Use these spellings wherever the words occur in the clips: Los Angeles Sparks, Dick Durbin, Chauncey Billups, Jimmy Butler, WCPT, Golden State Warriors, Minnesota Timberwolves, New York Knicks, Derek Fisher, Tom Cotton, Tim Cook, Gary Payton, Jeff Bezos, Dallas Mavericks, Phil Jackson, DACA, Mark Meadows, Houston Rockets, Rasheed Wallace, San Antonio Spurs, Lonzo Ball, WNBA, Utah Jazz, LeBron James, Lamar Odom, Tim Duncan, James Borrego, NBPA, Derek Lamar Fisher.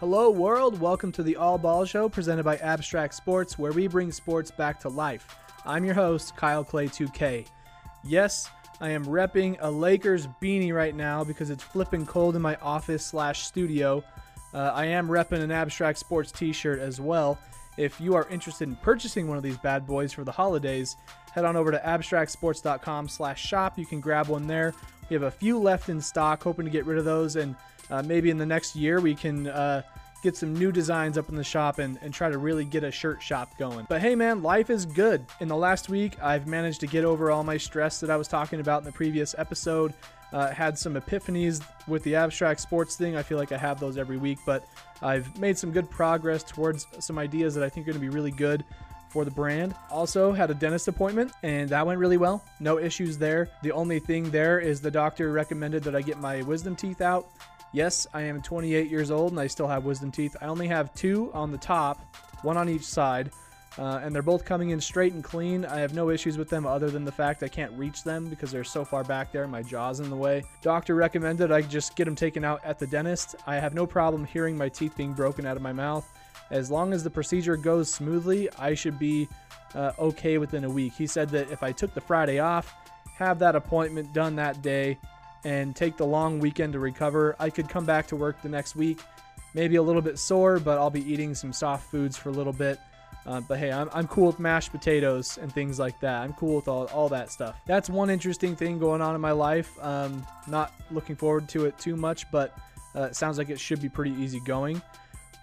Hello world, welcome to the All Ball Show presented by Abstract Sports, where we bring sports back to life. I'm your host, Kyle Clay 2K. Yes, I am repping a Lakers beanie right now because it's flipping cold in my office / studio. I am repping an Abstract Sports t-shirt as well. If you are interested in purchasing one of these bad boys for the holidays, head on over to abstractsports.com/shop. You can grab one there. We have a few left in stock, hoping to get rid of those, and maybe in the next year we can get some new designs up in the shop and try to really get a shirt shop going. But hey man, life is good. In the last week, I've managed to get over all my stress that I was talking about in the previous episode. Had some epiphanies with the Abstract Sports thing. I feel like I have those every week, but I've made some good progress towards some ideas that I think are going to be really good for the brand. Also had a dentist appointment and that went really well. No issues there. The only thing there is the doctor recommended that I get my wisdom teeth out. Yes, I am 28 years old and I still have wisdom teeth. I only have two on the top, one on each side, and they're both coming in straight and clean. I have no issues with them other than the fact I can't reach them because they're so far back there. My jaw's in the way. Doctor recommended I just get them taken out at the dentist. I have no problem hearing my teeth being broken out of my mouth. As long as the procedure goes smoothly, I should be okay within a week. He said that if I took the Friday off, have that appointment done that day, and take the long weekend to recover, I could come back to work the next week, maybe a little bit sore, but I'll be eating some soft foods for a little bit. But hey, I'm cool with mashed potatoes and things like that. I'm cool with all that stuff. That's one interesting thing going on in my life. Not looking forward to it too much, but it sounds like it should be pretty easy going.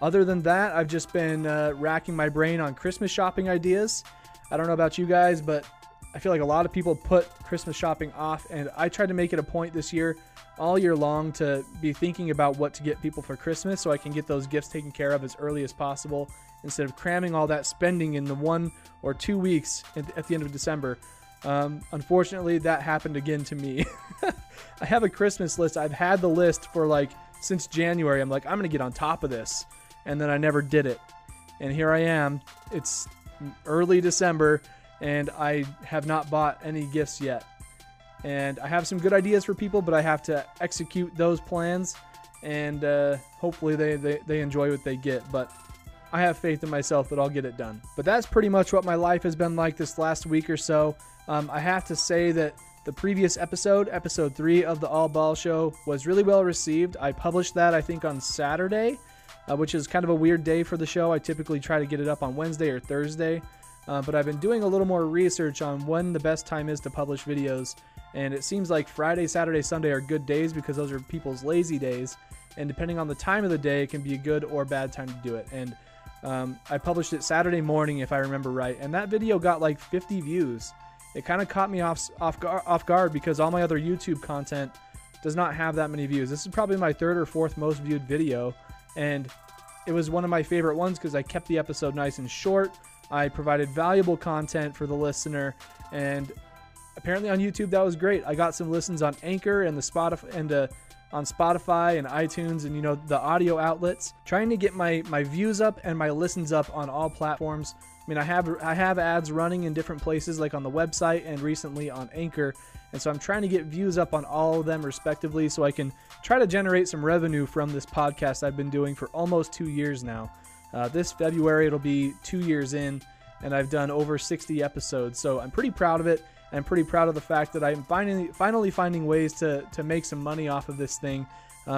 Other than that, I've just been racking my brain on Christmas shopping ideas. I don't know about you guys, but I feel like a lot of people put Christmas shopping off, and I tried to make it a point this year, all year long, to be thinking about what to get people for Christmas so I can get those gifts taken care of as early as possible instead of cramming all that spending in the 1 or 2 weeks at the end of December. Unfortunately, that happened again to me. I have a Christmas list. I've had the list for since January. I'm like, I'm going to get on top of this. And then I never did it. And here I am. It's early December, and I have not bought any gifts yet. And I have some good ideas for people, but I have to execute those plans, and hopefully they enjoy what they get. But I have faith in myself that I'll get it done. But that's pretty much what my life has been like this last week or so. I have to say that the previous episode, episode 3 of the All Ball Show, was really well received. I published that, I think, on Saturday, which is kind of a weird day for the show. I typically try to get it up on Wednesday or Thursday. But I've been doing a little more research on when the best time is to publish videos, and it seems like Friday, Saturday, Sunday are good days because those are people's lazy days, and depending on the time of the day, it can be a good or bad time to do it. And I published it Saturday morning, if I remember right, and that video got 50 views. It kind of caught me off guard because all my other YouTube content does not have that many views. This is probably my third or fourth most viewed video, and it was one of my favorite ones because I kept the episode nice and short. I provided valuable content for the listener, and apparently on YouTube that was great. I got some listens on Anchor and on Spotify and iTunes and the audio outlets. Trying to get my views up and my listens up on all platforms. I mean, I have ads running in different places, like on the website and recently on Anchor, and so I'm trying to get views up on all of them respectively so I can try to generate some revenue from this podcast I've been doing for almost 2 years now. This February, it'll be 2 years in, and I've done over 60 episodes, so I'm pretty proud of it. I'm pretty proud of the fact that I'm finally finding ways to make some money off of this thing,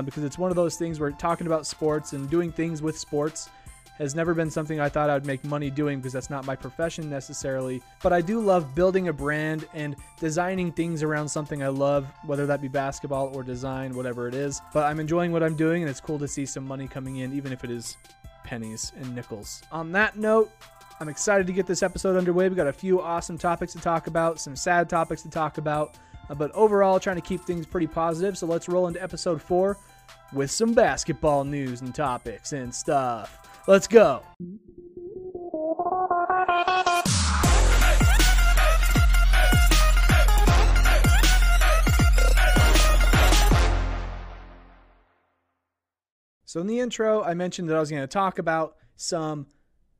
because it's one of those things where talking about sports and doing things with sports has never been something I thought I'd make money doing, because that's not my profession necessarily. But I do love building a brand and designing things around something I love, whether that be basketball or design, whatever it is. But I'm enjoying what I'm doing, and it's cool to see some money coming in, even if it is pennies and nickels. On that note, I'm excited to get this episode underway. We've got a few awesome topics to talk about, some sad topics to talk about, but overall trying to keep things pretty positive. So let's roll into episode 4 with some basketball news and topics and stuff. Let's go. So in the intro, I mentioned that I was going to talk about some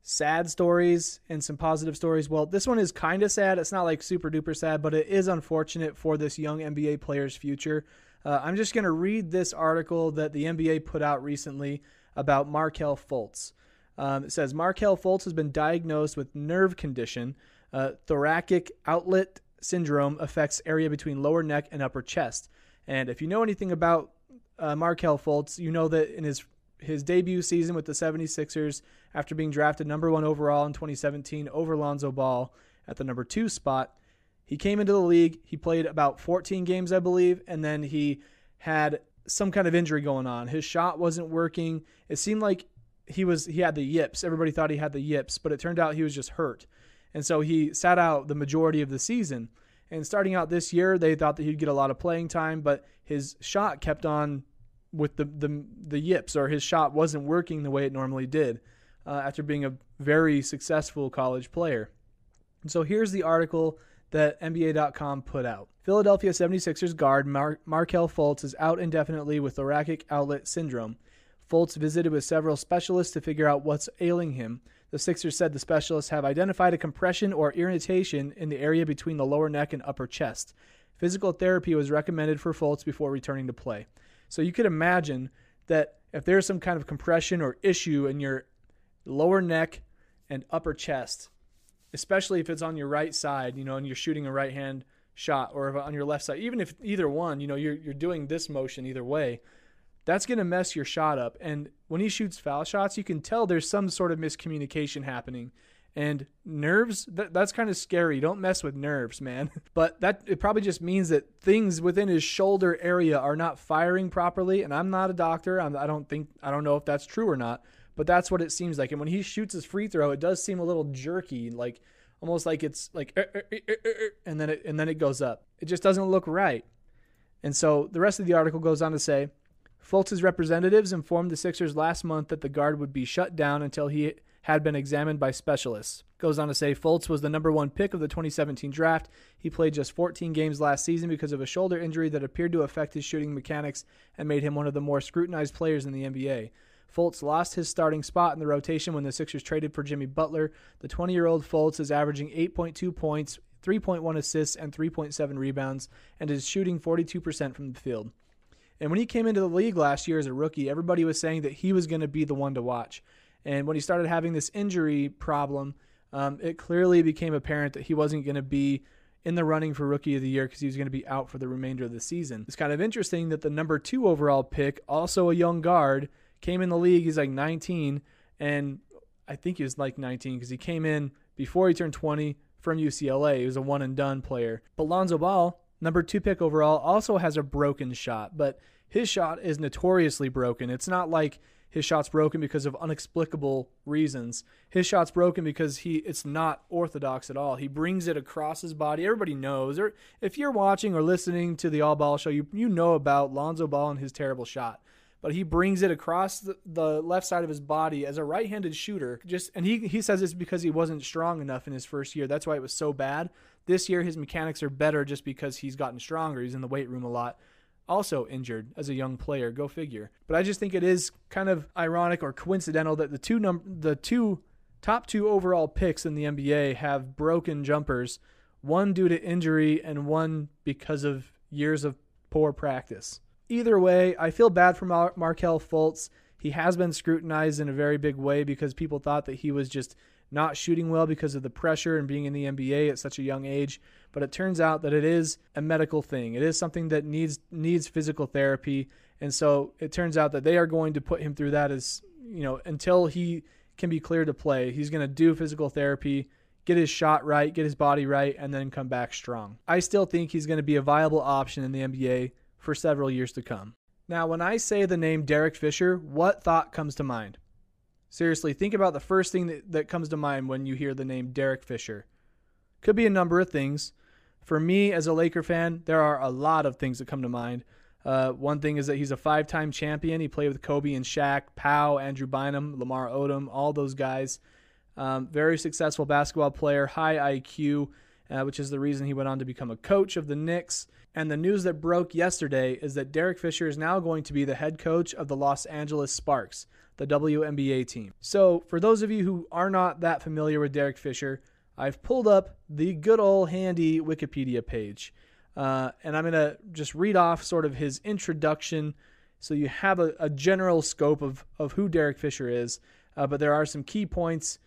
sad stories and some positive stories. Well, this one is kind of sad. It's not super duper sad, but it is unfortunate for this young NBA player's future. I'm just going to read this article that the NBA put out recently. about Markelle Fultz. It says Markelle Fultz has been diagnosed with nerve condition. Thoracic outlet syndrome affects area between lower neck and upper chest. And if you know anything about Markelle Fultz, you know that in his debut season with the 76ers, after being drafted number 1 overall in 2017 over Lonzo Ball at the number 2 spot, he came into the league. He played about 14 games, I believe, and then he had some kind of injury going on. His shot wasn't working. It seemed like he had the yips. Everybody thought he had the yips, but it turned out he was just hurt. And so he sat out the majority of the season. And starting out this year, they thought that he'd get a lot of playing time, but his shot kept on with the yips, or his shot wasn't working the way it normally did after being a very successful college player. And so here's the article that NBA.com put out. Philadelphia 76ers guard Markelle Fultz is out indefinitely with thoracic outlet syndrome. Fultz visited with several specialists to figure out what's ailing him. The Sixers said the specialists have identified a compression or irritation in the area between the lower neck and upper chest. Physical therapy was recommended for Fultz before returning to play. So you could imagine that if there's some kind of compression or issue in your lower neck and upper chest, especially if it's on your right side, and you're shooting a right hand shot, or if on your left side, even if either one, you're doing this motion either way, that's going to mess your shot up. And when he shoots foul shots, you can tell there's some sort of miscommunication happening. And nerves, that's kind of scary. Don't mess with nerves, man. But it probably just means that things within his shoulder area are not firing properly. And I'm not a doctor. I don't know if that's true or not, but that's what it seems like. And when he shoots his free throw, it does seem a little jerky, like almost like it's like, and then it goes up. It just doesn't look right. And so the rest of the article goes on to say, Fultz's representatives informed the Sixers last month that the guard would be shut down until he had been examined by specialists. Goes on to say Fultz was the number 1 pick of the 2017 draft. He played just 14 games last season because of a shoulder injury that appeared to affect his shooting mechanics and made him one of the more scrutinized players in the NBA. Fultz lost his starting spot in the rotation when the Sixers traded for Jimmy Butler. The 20-year-old Fultz is averaging 8.2 points, 3.1 assists, and 3.7 rebounds, and is shooting 42% from the field. And when he came into the league last year as a rookie, everybody was saying that he was going to be the one to watch. And when he started having this injury problem, it clearly became apparent that he wasn't going to be in the running for Rookie of the Year because he was going to be out for the remainder of the season. It's kind of interesting that the number 2 overall pick, also a young guard, came in the league. He's like 19, and I think he was like 19 because he came in before he turned 20 from UCLA. He was a one-and-done player. But Lonzo Ball, number 2 pick overall, also has a broken shot, but his shot is notoriously broken. It's not like his shot's broken because of inexplicable reasons. His shot's broken because it's not orthodox at all. He brings it across his body. Everybody knows. Or if you're watching or listening to the All Ball Show, you know about Lonzo Ball and his terrible shot. But he brings it across the left side of his body as a right-handed shooter. And he says it's because he wasn't strong enough in his first year. That's why it was so bad. This year his mechanics are better just because he's gotten stronger. He's in the weight room a lot. Also injured as a young player. Go figure. But I just think it is kind of ironic or coincidental that the two top 2 overall picks in the NBA have broken jumpers, one due to injury and one because of years of poor practice. Either way, I feel bad for Markelle Fultz. He has been scrutinized in a very big way because people thought that he was just not shooting well because of the pressure and being in the NBA at such a young age. But it turns out that it is a medical thing. It is something that needs physical therapy. And so it turns out that they are going to put him through that until he can be cleared to play. He's going to do physical therapy, get his shot right, get his body right, and then come back strong. I still think he's going to be a viable option in the NBA for several years to come. Now, when I say the name Derek Fisher, what thought comes to mind? Seriously, think about the first thing that comes to mind when you hear the name Derek Fisher. Could be a number of things. For me, as a Laker fan, there are a lot of things that come to mind. One thing is that he's a 5-time champion. He played with Kobe and Shaq, Powell, Andrew Bynum, Lamar Odom, all those guys. Very successful basketball player, high IQ, which is the reason he went on to become a coach of the Knicks. And the news that broke yesterday is that Derek Fisher is now going to be the head coach of the Los Angeles Sparks, the WNBA team. So for those of you who are not that familiar with Derek Fisher, I've pulled up the good old handy Wikipedia page. And I'm going to just read off sort of his introduction So you have a general scope of who Derek Fisher is, but there are some key points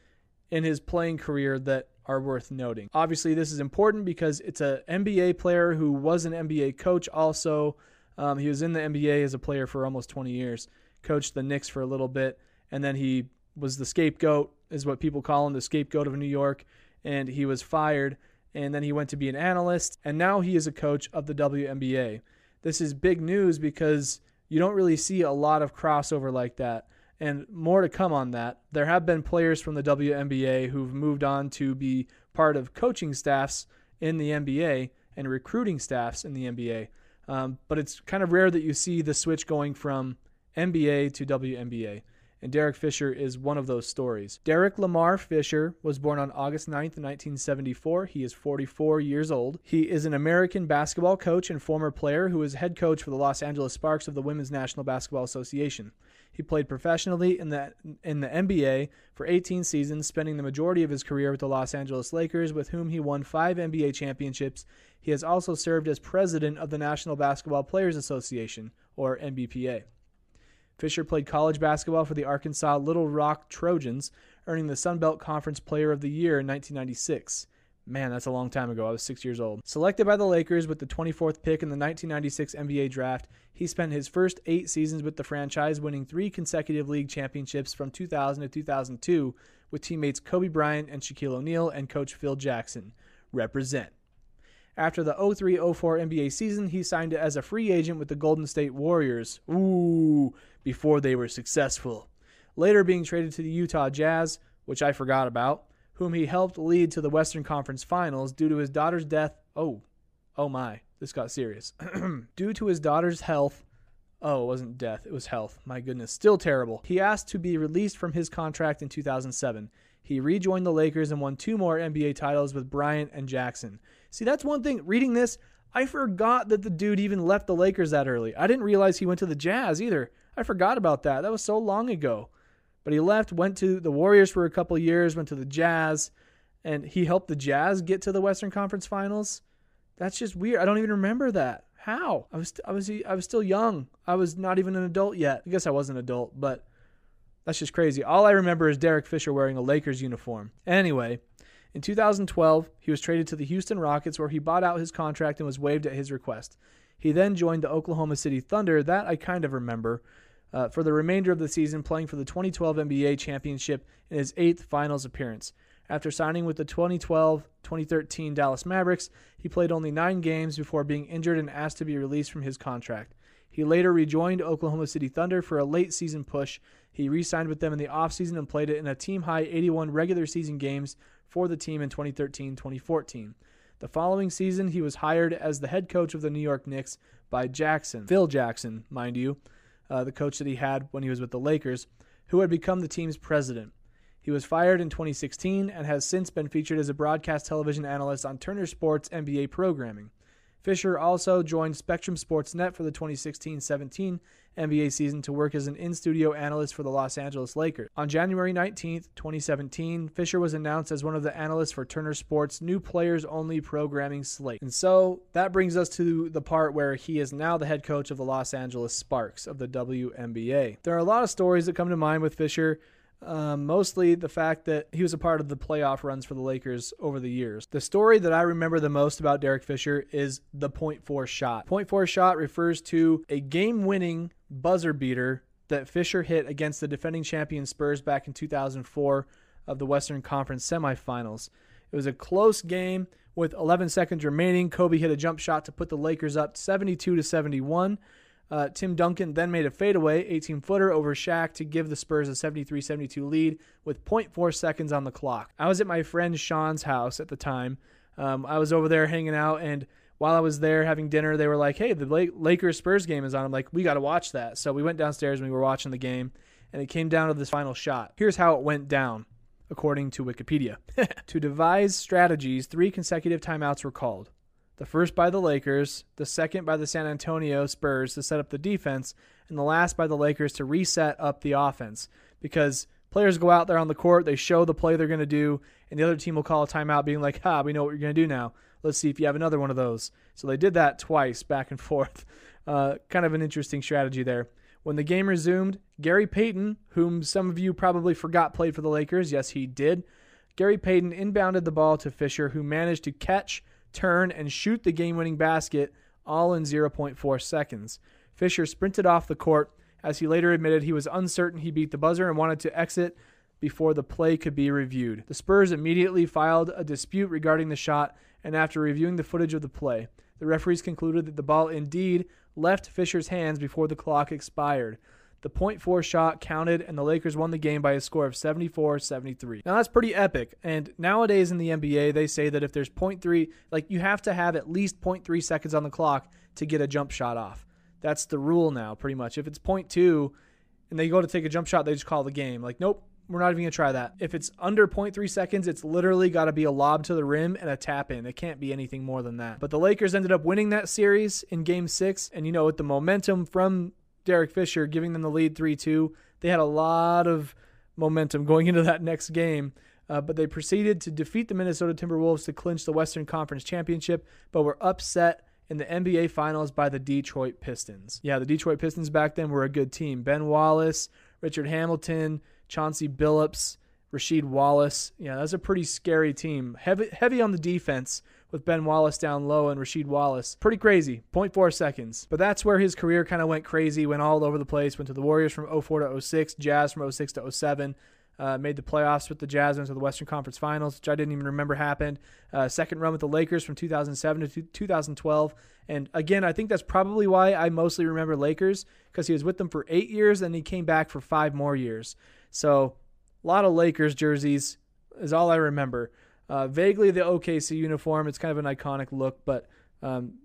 in his playing career that are worth noting. Obviously, this is important because it's an NBA player who was an NBA coach also. He was in the NBA as a player for almost 20 years, coached the Knicks for a little bit, and then he was the scapegoat, is what people call him, the scapegoat of New York, and he was fired, and then he went to be an analyst, and now he is a coach of the WNBA. This is big news because you don't really see a lot of crossover like that, and more to come on that. There have been players from the WNBA who've moved on to be part of coaching staffs in the NBA and recruiting staffs in the NBA, but it's kind of rare that you see the switch going from NBA to WNBA, and Derek Fisher is one of those stories. Derek Lamar Fisher was born on August 9th, 1974. He is 44 years old. He is an American basketball coach and former player who is head coach for the Los Angeles Sparks of the Women's National Basketball Association. He played professionally in the NBA for 18 seasons, spending the majority of his career with the Los Angeles Lakers, with whom he won 5 NBA championships. He has also served as president of the National Basketball Players Association, or NBPA. Fisher played college basketball for the Arkansas Little Rock Trojans, earning the Sun Belt Conference Player of the Year in 1996. Man, that's a long time ago. I was 6 years old. Selected by the Lakers with the 24th pick in the 1996 NBA draft, he spent his first 8 seasons with the franchise, winning 3 consecutive league championships from 2000 to 2002 with teammates Kobe Bryant and Shaquille O'Neal and coach Phil Jackson. Represent. After the 03-04 NBA season, he signed as a free agent with the Golden State Warriors. Ooh, before they were successful. Later being traded to the Utah Jazz, which I forgot about, whom he helped lead to the Western Conference Finals due to his daughter's death. Oh my, this got serious. Due to his daughter's health. Oh, it wasn't death, it was health. My goodness, still terrible. He asked to be released from his contract in 2007. He rejoined the Lakers and won 2 more NBA titles with Bryant and Jackson. See, that's one thing. Reading this, I forgot that the dude even left the Lakers that early. I didn't realize he went to the Jazz either. I forgot about that. That was so long ago. But he left, went to the Warriors for a couple years, went to the Jazz, and he helped the Jazz get to the Western Conference Finals. That's just weird. I don't even remember that. How? I was still young. I was not even an adult yet. I guess I was an adult, but that's just crazy. All I remember is Derek Fisher wearing a Lakers uniform. Anyway, in 2012, he was traded to the Houston Rockets, where he bought out his contract and was waived at his request. He then joined the Oklahoma City Thunder, that I kind of remember, for the remainder of the season, playing for the 2012 NBA championship in his 8th finals appearance. After signing with the 2012-2013 Dallas Mavericks, he played only 9 games before being injured and asked to be released from his contract. He later rejoined Oklahoma City Thunder for a late-season push. He re-signed with them in the offseason and played it in a team-high 81 regular-season games for the team in 2013-2014. The following season, he was hired as the head coach of the New York Knicks by Jackson. Phil Jackson, mind you, the coach that he had when he was with the Lakers, who had become the team's president. He was fired in 2016 and has since been featured as a broadcast television analyst on Turner Sports NBA programming. Fisher also joined Spectrum Sportsnet for the 2016-17 NBA season to work as an in-studio analyst for the Los Angeles Lakers. On January 19, 2017, Fisher was announced as one of the analysts for Turner Sports' new players-only programming slate. And so that brings us to the part where he is now the head coach of the Los Angeles Sparks of the WNBA. There are a lot of stories that come to mind with Fisher. Mostly the fact that he was a part of the playoff runs for the Lakers over the years. The story that I remember the most about Derek Fisher is the .4 shot. .4 shot refers to a game-winning buzzer beater that Fisher hit against the defending champion Spurs back in 2004 of the Western Conference semifinals. It was a close game with 11 seconds remaining. Kobe hit a jump shot to put the Lakers up 72-71. Tim Duncan then made a fadeaway 18-footer over Shaq to give the Spurs a 73-72 lead with 0.4 seconds on the clock. I was at my friend Sean's house at the time. I was over there hanging out, and while I was there having dinner, they were like, hey, the Lakers-Spurs game is on. I'm like, we got to watch that. So we went downstairs and we were watching the game, and it came down to this final shot. Here's how it went down, according to Wikipedia. To devise strategies, 3 consecutive timeouts were called. The first by the Lakers, the second by the San Antonio Spurs to set up the defense, and the last by the Lakers to reset up the offense. Because players go out there on the court, they show the play they're going to do, and the other team will call a timeout being like, ha, we know what you're going to do now. Let's see if you have another one of those. So they did that twice, back and forth. Kind of an interesting strategy there. When the game resumed, Gary Payton, whom some of you probably forgot played for the Lakers, yes, he did. Gary Payton inbounded the ball to Fisher, who managed to catch, turn, and shoot the game-winning basket, all in 0.4 seconds. Fisher sprinted off the court, as he later admitted he was uncertain he beat the buzzer and wanted to exit before the play could be reviewed. The Spurs immediately filed a dispute regarding the shot, and after reviewing the footage of the play, the referees concluded that the ball indeed left Fisher's hands before the clock expired. The .4 shot counted, and the Lakers won the game by a score of 74-73. Now, that's pretty epic, and nowadays in the NBA, they say that if there's .3, like, you have to have at least .3 seconds on the clock to get a jump shot off. That's the rule now, pretty much. If it's .2 and they go to take a jump shot, they just call the game. Like, nope, we're not even going to try that. If it's under .3 seconds, it's literally got to be a lob to the rim and a tap in. It can't be anything more than that. But the Lakers ended up winning that series in Game 6, and, you know, with the momentum from Derek Fisher giving them the lead 3-2. They had a lot of momentum going into that next game, but they proceeded to defeat the Minnesota Timberwolves to clinch the Western Conference Championship, but were upset in the NBA Finals by the Detroit Pistons. Yeah, the Detroit Pistons back then were a good team. Ben Wallace, Richard Hamilton, Chauncey Billups, Rasheed Wallace. Yeah, that's a pretty scary team. Heavy on the defense, with Ben Wallace down low and Rasheed Wallace. Pretty crazy, 0.4 seconds. But that's where his career kind of went crazy, went all over the place, went to the Warriors from 2004 to 2006, Jazz from 2006 to 2007, made the playoffs with the Jazz, went to the Western Conference Finals, which I didn't even remember happened. Second run with the Lakers from 2007 to 2012. And again, I think that's probably why I mostly remember Lakers, because he was with them for 8 years, and he came back for 5 more years. So a lot of Lakers jerseys is all I remember. Vaguely the OKC uniform, it's kind of an iconic look, but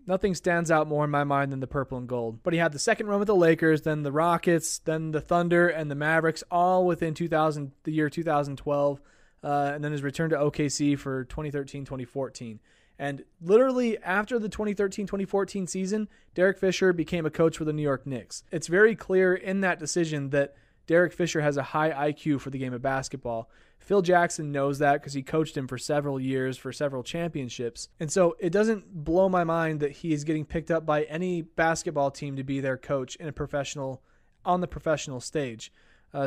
nothing stands out more in my mind than the purple and gold. But he had the second run with the Lakers, then the Rockets, then the Thunder, and the Mavericks, all within the year 2012, and then his return to OKC for 2013-2014. And literally after the 2013-2014 season, Derek Fisher became a coach for the New York Knicks. It's very clear in that decision that Derek Fisher has a high IQ for the game of basketball. Phil Jackson knows that because he coached him for several years, for several championships. And so it doesn't blow my mind that he is getting picked up by any basketball team to be their coach on the professional stage.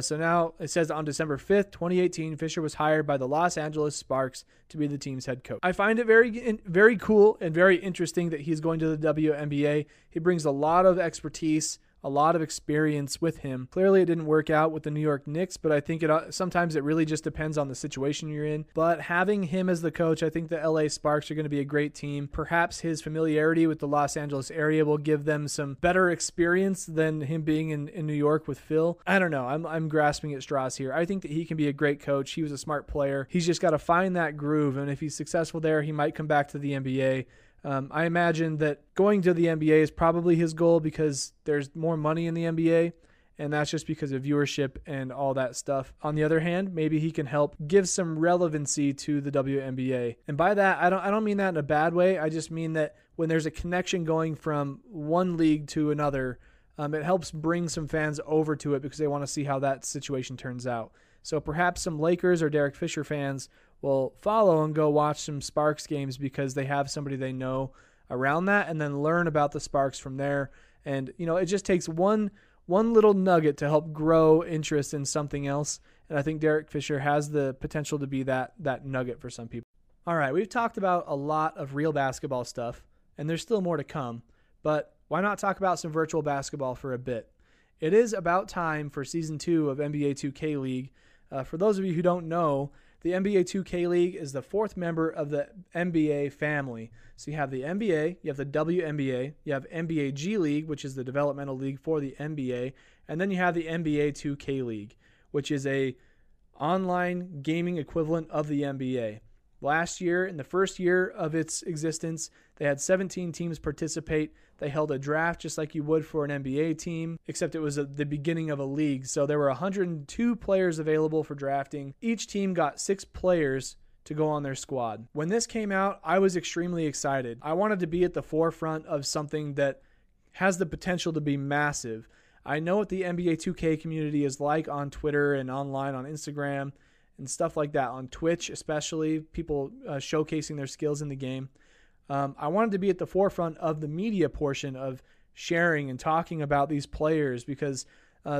So now it says on December 5th, 2018, Fisher was hired by the Los Angeles Sparks to be the team's head coach. I find it very, very cool and very interesting that he's going to the WNBA. He brings a lot of expertise, a lot of experience with him. Clearly, it didn't work out with the New York Knicks, but I think sometimes it really just depends on the situation you're in. But having him as the coach, I think the LA Sparks are going to be a great team. Perhaps his familiarity with the Los Angeles area will give them some better experience than him being in New York with Phil. I don't know. I'm grasping at straws here. I think that he can be a great coach. He was a smart player. He's just got to find that groove, and if he's successful there, he might come back to the NBA. I imagine that going to the NBA is probably his goal because there's more money in the NBA, and that's just because of viewership and all that stuff. On the other hand, maybe he can help give some relevancy to the WNBA. And by that, I don't mean that in a bad way. I just mean that when there's a connection going from one league to another, it helps bring some fans over to it because they want to see how that situation turns out. So perhaps some Lakers or Derek Fisher fans will follow and go watch some Sparks games because they have somebody they know around that, and then learn about the Sparks from there. And, you know, it just takes one little nugget to help grow interest in something else. And I think Derek Fisher has the potential to be that nugget for some people. All right, we've talked about a lot of real basketball stuff, and there's still more to come, but why not talk about some virtual basketball for a bit? It is about time for Season 2 of NBA 2K League. For those of you who don't know, the NBA 2K League is the 4th member of the NBA family. So you have the NBA, you have the WNBA, you have NBA G League, which is the developmental league for the NBA, and then you have the NBA 2K League, which is an online gaming equivalent of the NBA. Last year, in the first year of its existence, they had 17 teams participate. They held a draft just like you would for an NBA team, except it was the beginning of a league. So there were 102 players available for drafting. Each team got 6 players to go on their squad. When this came out, I was extremely excited. I wanted to be at the forefront of something that has the potential to be massive. I know what the NBA 2K community is like on Twitter and online on Instagram and stuff like that, on Twitch especially, people showcasing their skills in the game. I wanted to be at the forefront of the media portion of sharing and talking about these players because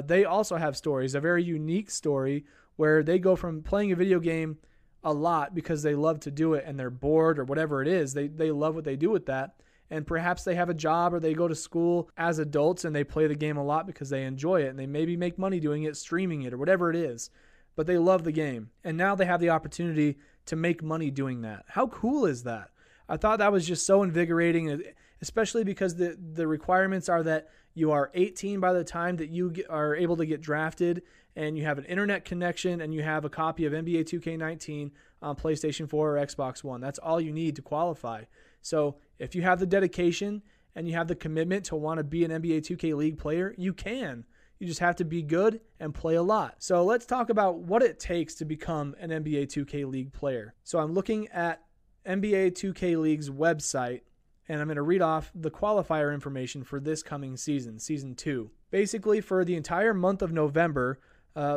They also have stories, a very unique story where they go from playing a video game a lot because they love to do it and they're bored or whatever it is. They love what they do with that. And perhaps they have a job or they go to school as adults and they play the game a lot because they enjoy it and they maybe make money doing it, streaming it or whatever it is. But they love the game. And now they have the opportunity to make money doing that. How cool is that? I thought that was just so invigorating, especially because the requirements are that you are 18 by the time that you are able to get drafted, and you have an internet connection, and you have a copy of NBA 2K19 on PlayStation 4 or Xbox One. That's all you need to qualify. So if you have the dedication and you have the commitment to want to be an NBA 2K League player, you can. You just have to be good and play a lot. So let's talk about what it takes to become an NBA 2K League player. So I'm looking at NBA 2K League's website, and I'm going to read off the qualifier information for this coming season, Season 2. Basically, for the entire month of November,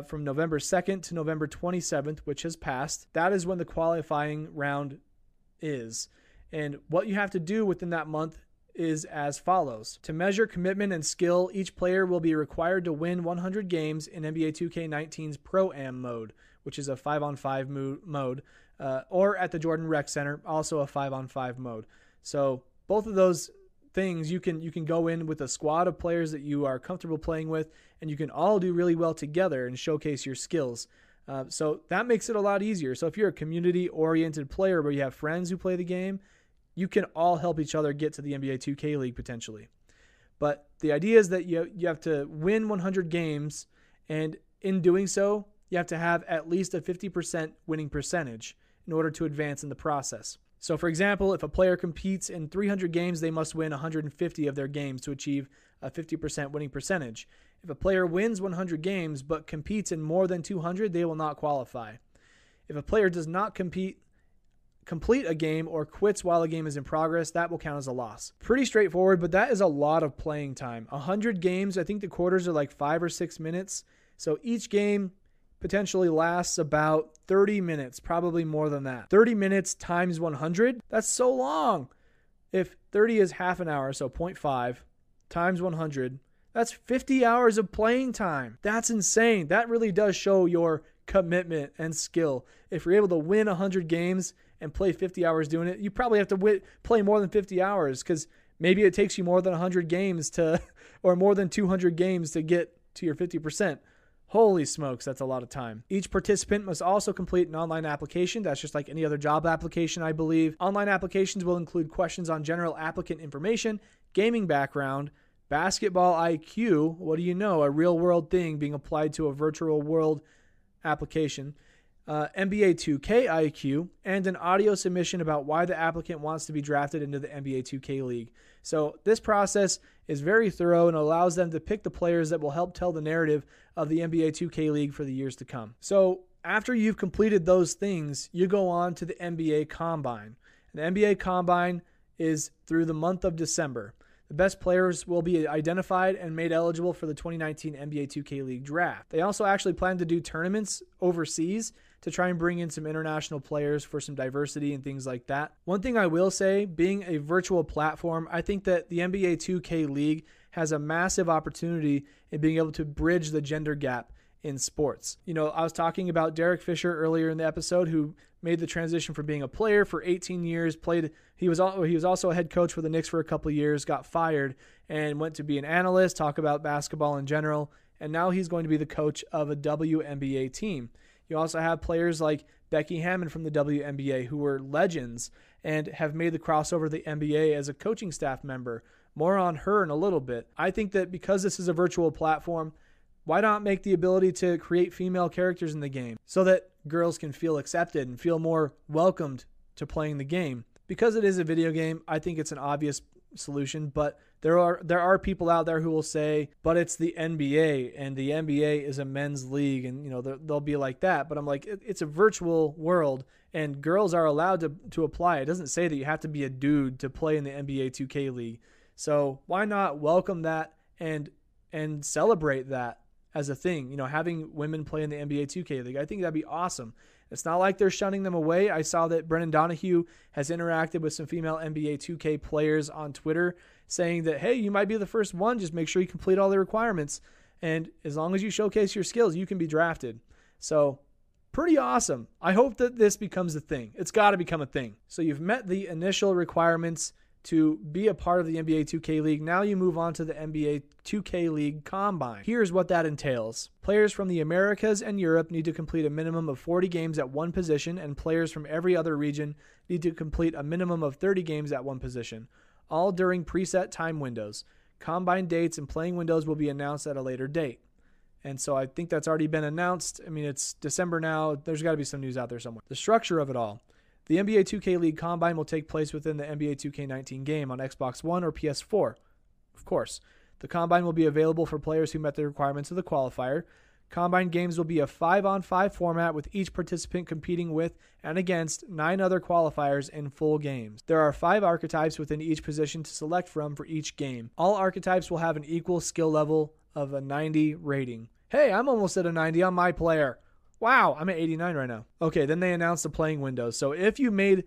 from November 2nd to November 27th, which has passed, that is when the qualifying round is. And what you have to do within that month is as follows. To measure commitment and skill, each player will be required to win 100 games in NBA 2K19's Pro-Am mode, which is a 5-on-5 mode, or at the Jordan Rec Center, also a 5-on-5 mode. So both of those things, you can go in with a squad of players that you are comfortable playing with, and you can all do really well together and showcase your skills. So that makes it a lot easier. So if you're a community-oriented player where you have friends who play the game, you can all help each other get to the NBA 2K League potentially. But the idea is that you have to win 100 games, and in doing so, you have to have at least a 50% winning percentage in order to advance in the process. So for example, if a player competes in 300 games, they must win 150 of their games to achieve a 50% winning percentage. If a player wins 100 games but competes in more than 200, they will not qualify. If a player does not complete a game or quits while a game is in progress, that will count as a loss. Pretty straightforward, but that is a lot of playing time. 100 games, I think the quarters are like 5 or 6 minutes. So each game potentially lasts about 30 minutes, probably more than that. 30 minutes times 100, that's so long. If 30 is half an hour, so 0.5 times 100, that's 50 hours of playing time. That's insane. That really does show your commitment and skill. If you're able to win 100 games and play 50 hours doing it, you probably have to play more than 50 hours because maybe it takes you more than 100 games to, or more than 200 games to get to your 50%. Holy smokes, that's a lot of time. Each participant must also complete an online application. That's just like any other job application, I believe. Online applications will include questions on general applicant information, gaming background, basketball IQ, what do you know, a real-world thing being applied to a virtual world application, NBA 2K IQ, and an audio submission about why the applicant wants to be drafted into the NBA 2K League. So this process is very thorough and allows them to pick the players that will help tell the narrative of the NBA 2K League for the years to come. So after you've completed those things, you go on to the NBA Combine. And the NBA Combine is through the month of December. The best players will be identified and made eligible for the 2019 NBA 2K League draft. They also actually plan to do tournaments overseas to try and bring in some international players for some diversity and things like that. One thing I will say, being a virtual platform, I think that the NBA 2K League has a massive opportunity in being able to bridge the gender gap in sports. You know, I was talking about Derek Fisher earlier in the episode, who made the transition from being a player for 18 years, he was also a head coach for the Knicks for a couple of years, got fired and went to be an analyst, talk about basketball in general, and now he's going to be the coach of a WNBA team. You also have players like Becky Hammon from the WNBA who were legends and have made the crossover to the NBA as a coaching staff member. More on her in a little bit. I think that because this is a virtual platform, why not make the ability to create female characters in the game so that girls can feel accepted and feel more welcomed to playing the game? Because it is a video game, I think it's an obvious solution, but there are people out there who will say, but it's the NBA and the NBA is a men's league, and you know they'll be like that. But I'm like, it's a virtual world and girls are allowed to apply. It doesn't say that you have to be a dude to play in the NBA 2K League. So why not welcome that and celebrate that as a thing, you know, having women play in the NBA 2K League. I think that'd be awesome. It's not like they're shunning them away. I saw that Brennan Donahue has interacted with some female NBA 2K players on Twitter saying that, hey, you might be the first one. Just make sure you complete all the requirements. And as long as you showcase your skills, you can be drafted. So pretty awesome. I hope that this becomes a thing. It's got to become a thing. So you've met the initial requirements to be a part of the NBA 2K League. Now you move on to the NBA 2K League Combine. Here's what that entails. Players from the Americas and Europe need to complete a minimum of 40 games at one position, and players from every other region need to complete a minimum of 30 games at one position, all during preset time windows. Combine dates and playing windows will be announced at a later date. And so I think that's already been announced. I mean, it's December now. There's got to be some news out there somewhere. The structure of it all. The NBA 2K League Combine will take place within the NBA 2K19 game on Xbox One or PS4, of course. The Combine will be available for players who met the requirements of the qualifier. Combine games will be a 5-on-5 format with each participant competing with and against 9 other qualifiers in full games. There are 5 archetypes within each position to select from for each game. All archetypes will have an equal skill level of a 90 rating. Hey, I'm almost at a 90 on my player. Wow, I'm at 89 right now. Okay, then they announced the playing windows. So if you've made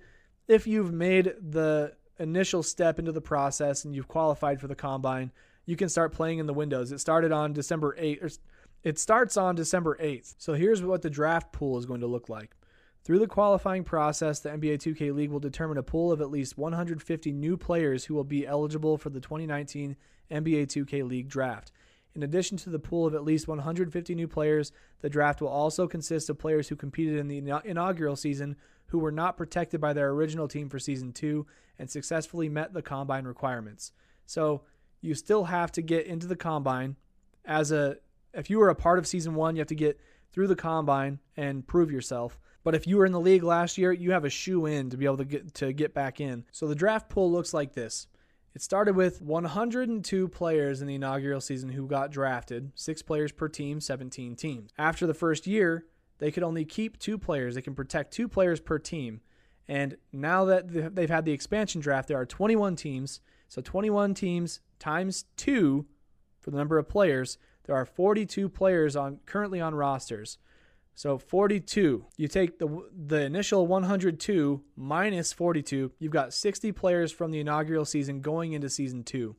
the initial step into the process and you've qualified for the Combine, you can start playing in the windows. It starts on December 8th. So here's what the draft pool is going to look like. Through the qualifying process, the NBA 2K League will determine a pool of at least 150 new players who will be eligible for the 2019 NBA 2K League draft. In addition to the pool of at least 150 new players, the draft will also consist of players who competed in the inaugural season who were not protected by their original team for Season 2 and successfully met the Combine requirements. So you still have to get into the Combine. If you were a part of Season 1, you have to get through the Combine and prove yourself. But if you were in the league last year, you have a shoe-in to be able to get back in. So the draft pool looks like this. It started with 102 players in the inaugural season who got drafted, 6 players per team, 17 teams. After the first year, they could only keep 2 players. They can protect 2 players per team. And now that they've had the expansion draft, there are 21 teams. So 21 teams times 2 for the number of players. There are 42 players currently on rosters. So 42, you take the initial 102 minus 42, you've got 60 players from the inaugural season going into Season 2.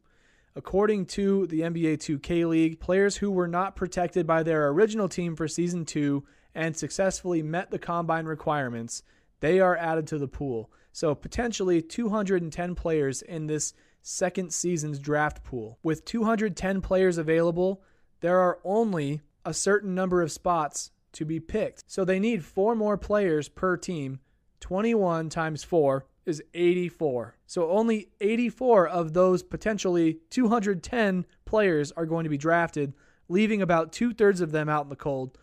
According to the NBA 2K League, players who were not protected by their original team for Season 2 and successfully met the Combine requirements, they are added to the pool. So potentially 210 players in this second season's draft pool. With 210 players available, there are only a certain number of spots to be picked. So they need 4 more players per team. 21 times 4 is 84. So only 84 of those potentially 210 players are going to be drafted, leaving about 2/3 of them out in the cold,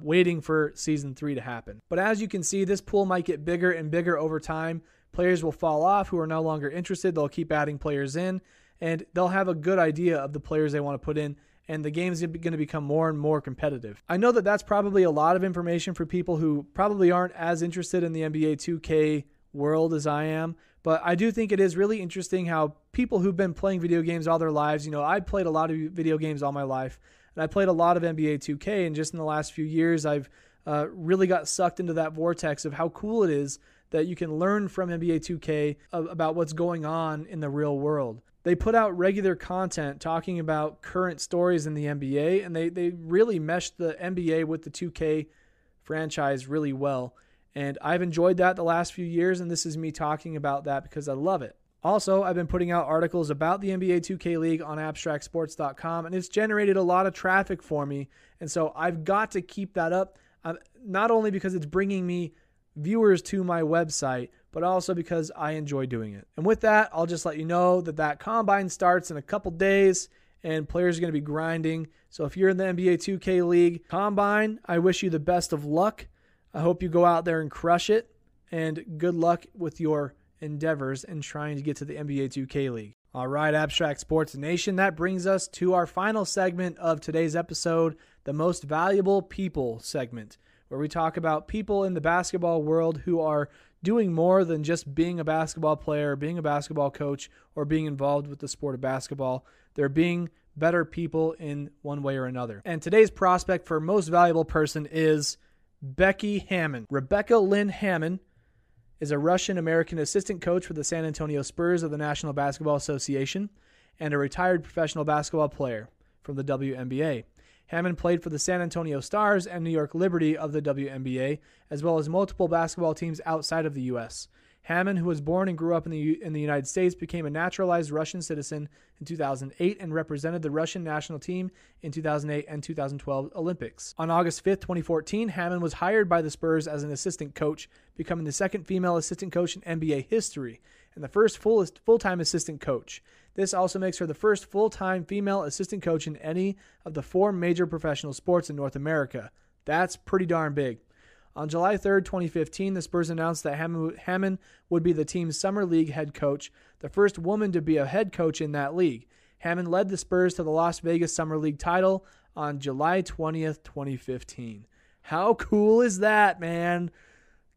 waiting for Season 3 to happen. But as you can see, this pool might get bigger and bigger over time. Players will fall off who are no longer interested. They'll keep adding players in, and they'll have a good idea of the players they want to put in, and the game is going to become more and more competitive. I know that that's probably a lot of information for people who probably aren't as interested in the NBA 2K world as I am, but I do think it is really interesting how people who've been playing video games all their lives, I played a lot of video games all my life, and I played a lot of NBA 2K, and just in the last few years, I've really got sucked into that vortex of how cool it is that you can learn from NBA 2K about what's going on in the real world. They put out regular content talking about current stories in the NBA, and they really meshed the NBA with the 2K franchise really well. And I've enjoyed that the last few years, and this is me talking about that because I love it. Also, I've been putting out articles about the NBA 2K League on abstractsports.com, and it's generated a lot of traffic for me. And so I've got to keep that up, not only because it's bringing me viewers to my website, but also because I enjoy doing it. And with that, I'll just let you know that Combine starts in a couple days and players are going to be grinding. So if you're in the NBA 2K League Combine, I wish you the best of luck. I hope you go out there and crush it, and good luck with your endeavors in trying to get to the NBA 2K League. All right, Abstract Sports Nation, that brings us to our final segment of today's episode, the Most Valuable People segment, where we talk about people in the basketball world who are doing more than just being a basketball player, being a basketball coach, or being involved with the sport of basketball. They're being better people in one way or another. And today's prospect for most valuable person is Becky Hammon. Rebecca Lynn Hammon is a Russian-American assistant coach for the San Antonio Spurs of the National Basketball Association and a retired professional basketball player from the WNBA. Hammon played for the San Antonio Spurs and New York Liberty of the WNBA, as well as multiple basketball teams outside of the U.S. Hammon, who was born and grew up in the United States, became a naturalized Russian citizen in 2008 and represented the Russian national team in 2008 and 2012 Olympics. On August 5, 2014, Hammon was hired by the Spurs as an assistant coach, becoming the second female assistant coach in NBA history and the first full-time assistant coach. This also makes her the first full-time female assistant coach in any of the four major professional sports in North America. That's pretty darn big. On July 3, 2015, the Spurs announced that Hammon would be the team's summer league head coach, the first woman to be a head coach in that league. Hammon led the Spurs to the Las Vegas Summer League title on July 20, 2015. How cool is that, man?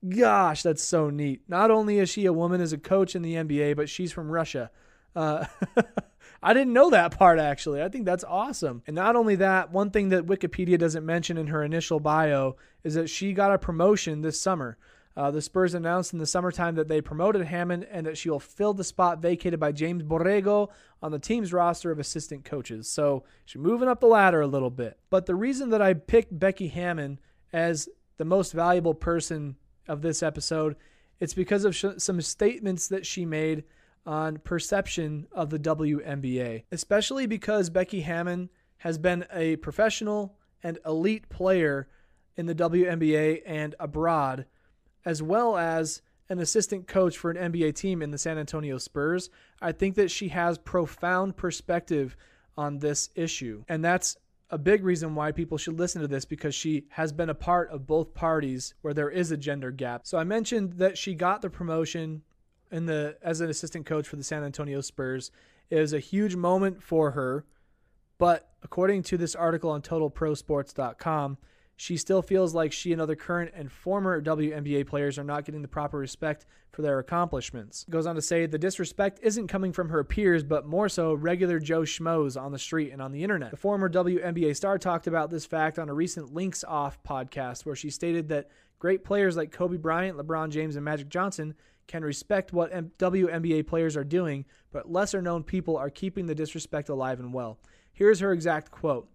Gosh, that's so neat. Not only is she a woman as a coach in the NBA, but she's from Russia. I didn't know that part, actually. I think that's awesome. And not only that, one thing that Wikipedia doesn't mention in her initial bio is that she got a promotion this summer. The Spurs announced in the summertime that they promoted Hammon and that she will fill the spot vacated by James Borrego on the team's roster of assistant coaches. So she's moving up the ladder a little bit. But the reason that I picked Becky Hammon as the most valuable person of this episode, it's because of some statements that she made on perception of the WNBA, especially because Becky Hammon has been a professional and elite player in the WNBA and abroad, as well as an assistant coach for an NBA team in the San Antonio Spurs. I think that she has profound perspective on this issue. And that's a big reason why people should listen to this, because she has been a part of both parties where there is a gender gap. So I mentioned that she got the promotion as an assistant coach for the San Antonio Spurs. It was a huge moment for her, but according to this article on TotalProSports.com, she still feels like she and other current and former WNBA players are not getting the proper respect for their accomplishments. It goes on to say the disrespect isn't coming from her peers, but more so regular Joe Schmoes on the street and on the internet. The former WNBA star talked about this fact on a recent Links Off podcast, where she stated that great players like Kobe Bryant, LeBron James, and Magic Johnson can respect what WNBA players are doing, but lesser-known people are keeping the disrespect alive and well. Here's her exact quote.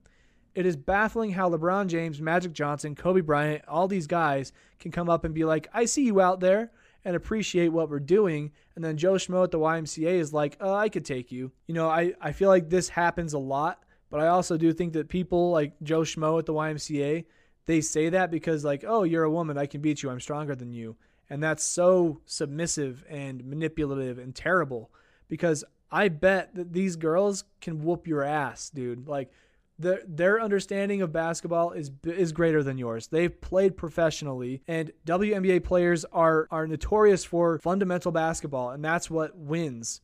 It is baffling how LeBron James, Magic Johnson, Kobe Bryant, all these guys can come up and be like, I see you out there, and appreciate what we're doing. And then Joe Schmo at the YMCA is like, oh, I could take you. You know, I feel like this happens a lot, but I also do think that people like Joe Schmo at the YMCA, they say that because like, oh, you're a woman, I can beat you, I'm stronger than you. And that's so submissive and manipulative and terrible, because I bet that these girls can whoop your ass, dude. Like their understanding of basketball is greater than yours. They've played professionally, and WNBA players are notorious for fundamental basketball, and that's what wins.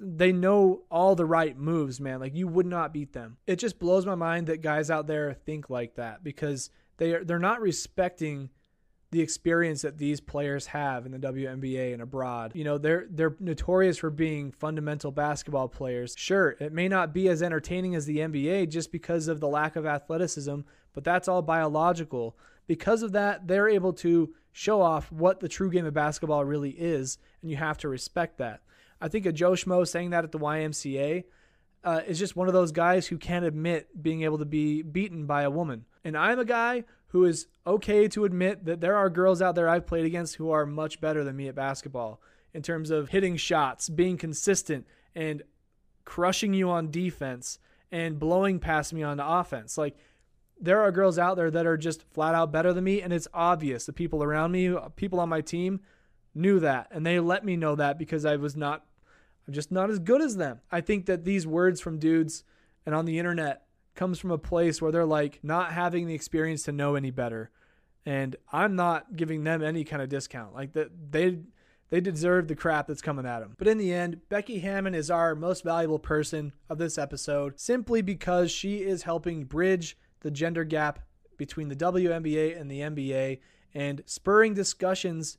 They know all the right moves, man. Like you would not beat them. It just blows my mind that guys out there think like that, because they're not respecting the experience that these players have in the WNBA and abroad. You know, they're notorious for being fundamental basketball players. Sure, it may not be as entertaining as the NBA just because of the lack of athleticism, but that's all biological. Because of that, they're able to show off what the true game of basketball really is, and you have to respect that. I think a Joe Schmo saying that at the YMCA is just one of those guys who can't admit being able to be beaten by a woman. And I'm a guy who is okay to admit that there are girls out there I've played against who are much better than me at basketball in terms of hitting shots, being consistent, and crushing you on defense and blowing past me on offense. Like, there are girls out there that are just flat out better than me, and it's obvious. The people around me, people on my team knew that, and they let me know that because I'm just not as good as them. I think that these words from dudes and on the internet comes from a place where they're like not having the experience to know any better, and I'm not giving them any kind of discount. Like that, they deserve the crap that's coming at them. But in the end, Becky Hammon is our most valuable person of this episode, simply because she is helping bridge the gender gap between the WNBA and the NBA, and spurring discussions,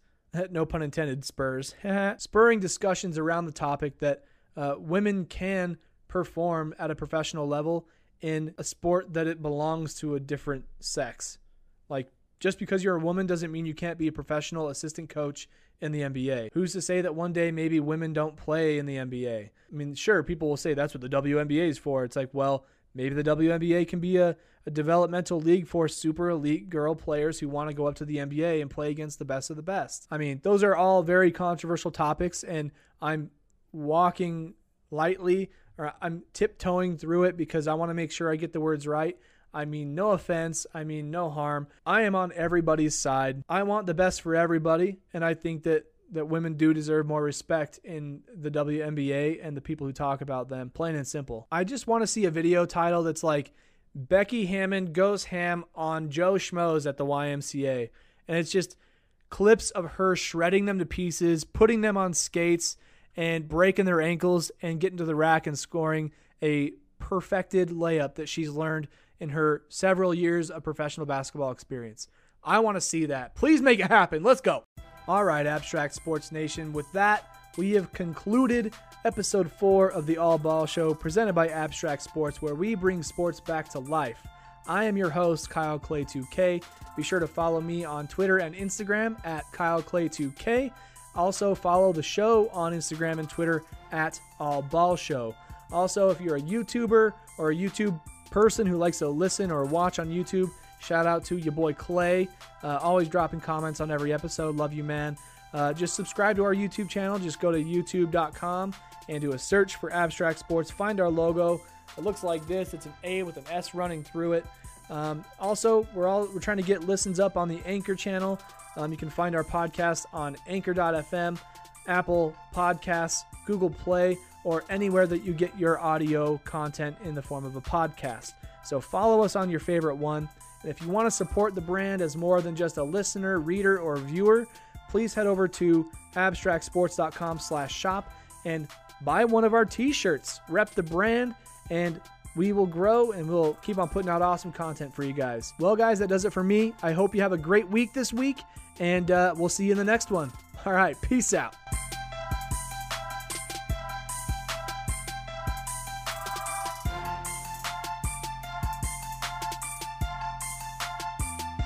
no pun intended, Spurs, spurring discussions around the topic that women can perform at a professional level in a sport that it belongs to a different sex. Like, just because you're a woman doesn't mean you can't be a professional assistant coach in the NBA. Who's to say that one day maybe women don't play in the NBA? I mean, sure, people will say that's what the WNBA is for. It's like, well, Maybe the WNBA can be a developmental league for super elite girl players who want to go up to the NBA and play against the best of the best. I mean, those are all very controversial topics, and I'm walking lightly, or I'm tiptoeing through it because I want to make sure I get the words right. I mean no offense, I mean no harm. I am on everybody's side. I want the best for everybody, and I think that women do deserve more respect in the WNBA and the people who talk about them, plain and simple. I just want to see a video title that's like, Becky Hammon goes ham on Joe Schmoes at the YMCA. And it's just clips of her shredding them to pieces, putting them on skates, and breaking their ankles and getting to the rack and scoring a perfected layup that she's learned in her several years of professional basketball experience. I want to see that. Please make it happen. Let's go. All right, Abstract Sports Nation. With that, we have concluded episode 4 of the All Ball Show presented by Abstract Sports, where we bring sports back to life. I am your host, Kyle Clay 2K. Be sure to follow me on Twitter and Instagram at Kyle Clay 2K. Also follow the show on Instagram and Twitter at All Ball Show. Also, if you're a YouTuber or a YouTube person who likes to listen or watch on YouTube, shout out to your boy Clay, always dropping comments on every episode. Love you, man. Just subscribe to our YouTube channel. Just go to youtube.com and do a search for Abstract Sports. Find our logo. It looks like this. It's an A with an S running through it. Also, we're trying to get listens up on the Anchor channel. You can find our podcast on anchor.fm, Apple Podcasts, Google Play, or anywhere that you get your audio content in the form of a podcast. So follow us on your favorite one. And if you want to support the brand as more than just a listener, reader, or viewer, please head over to abstractsports.com/shop and buy one of our t-shirts. Rep the brand, and we will grow, and we'll keep on putting out awesome content for you guys. Well, guys, that does it for me. I hope you have a great week this week, and we'll see you in the next one. All right, peace out.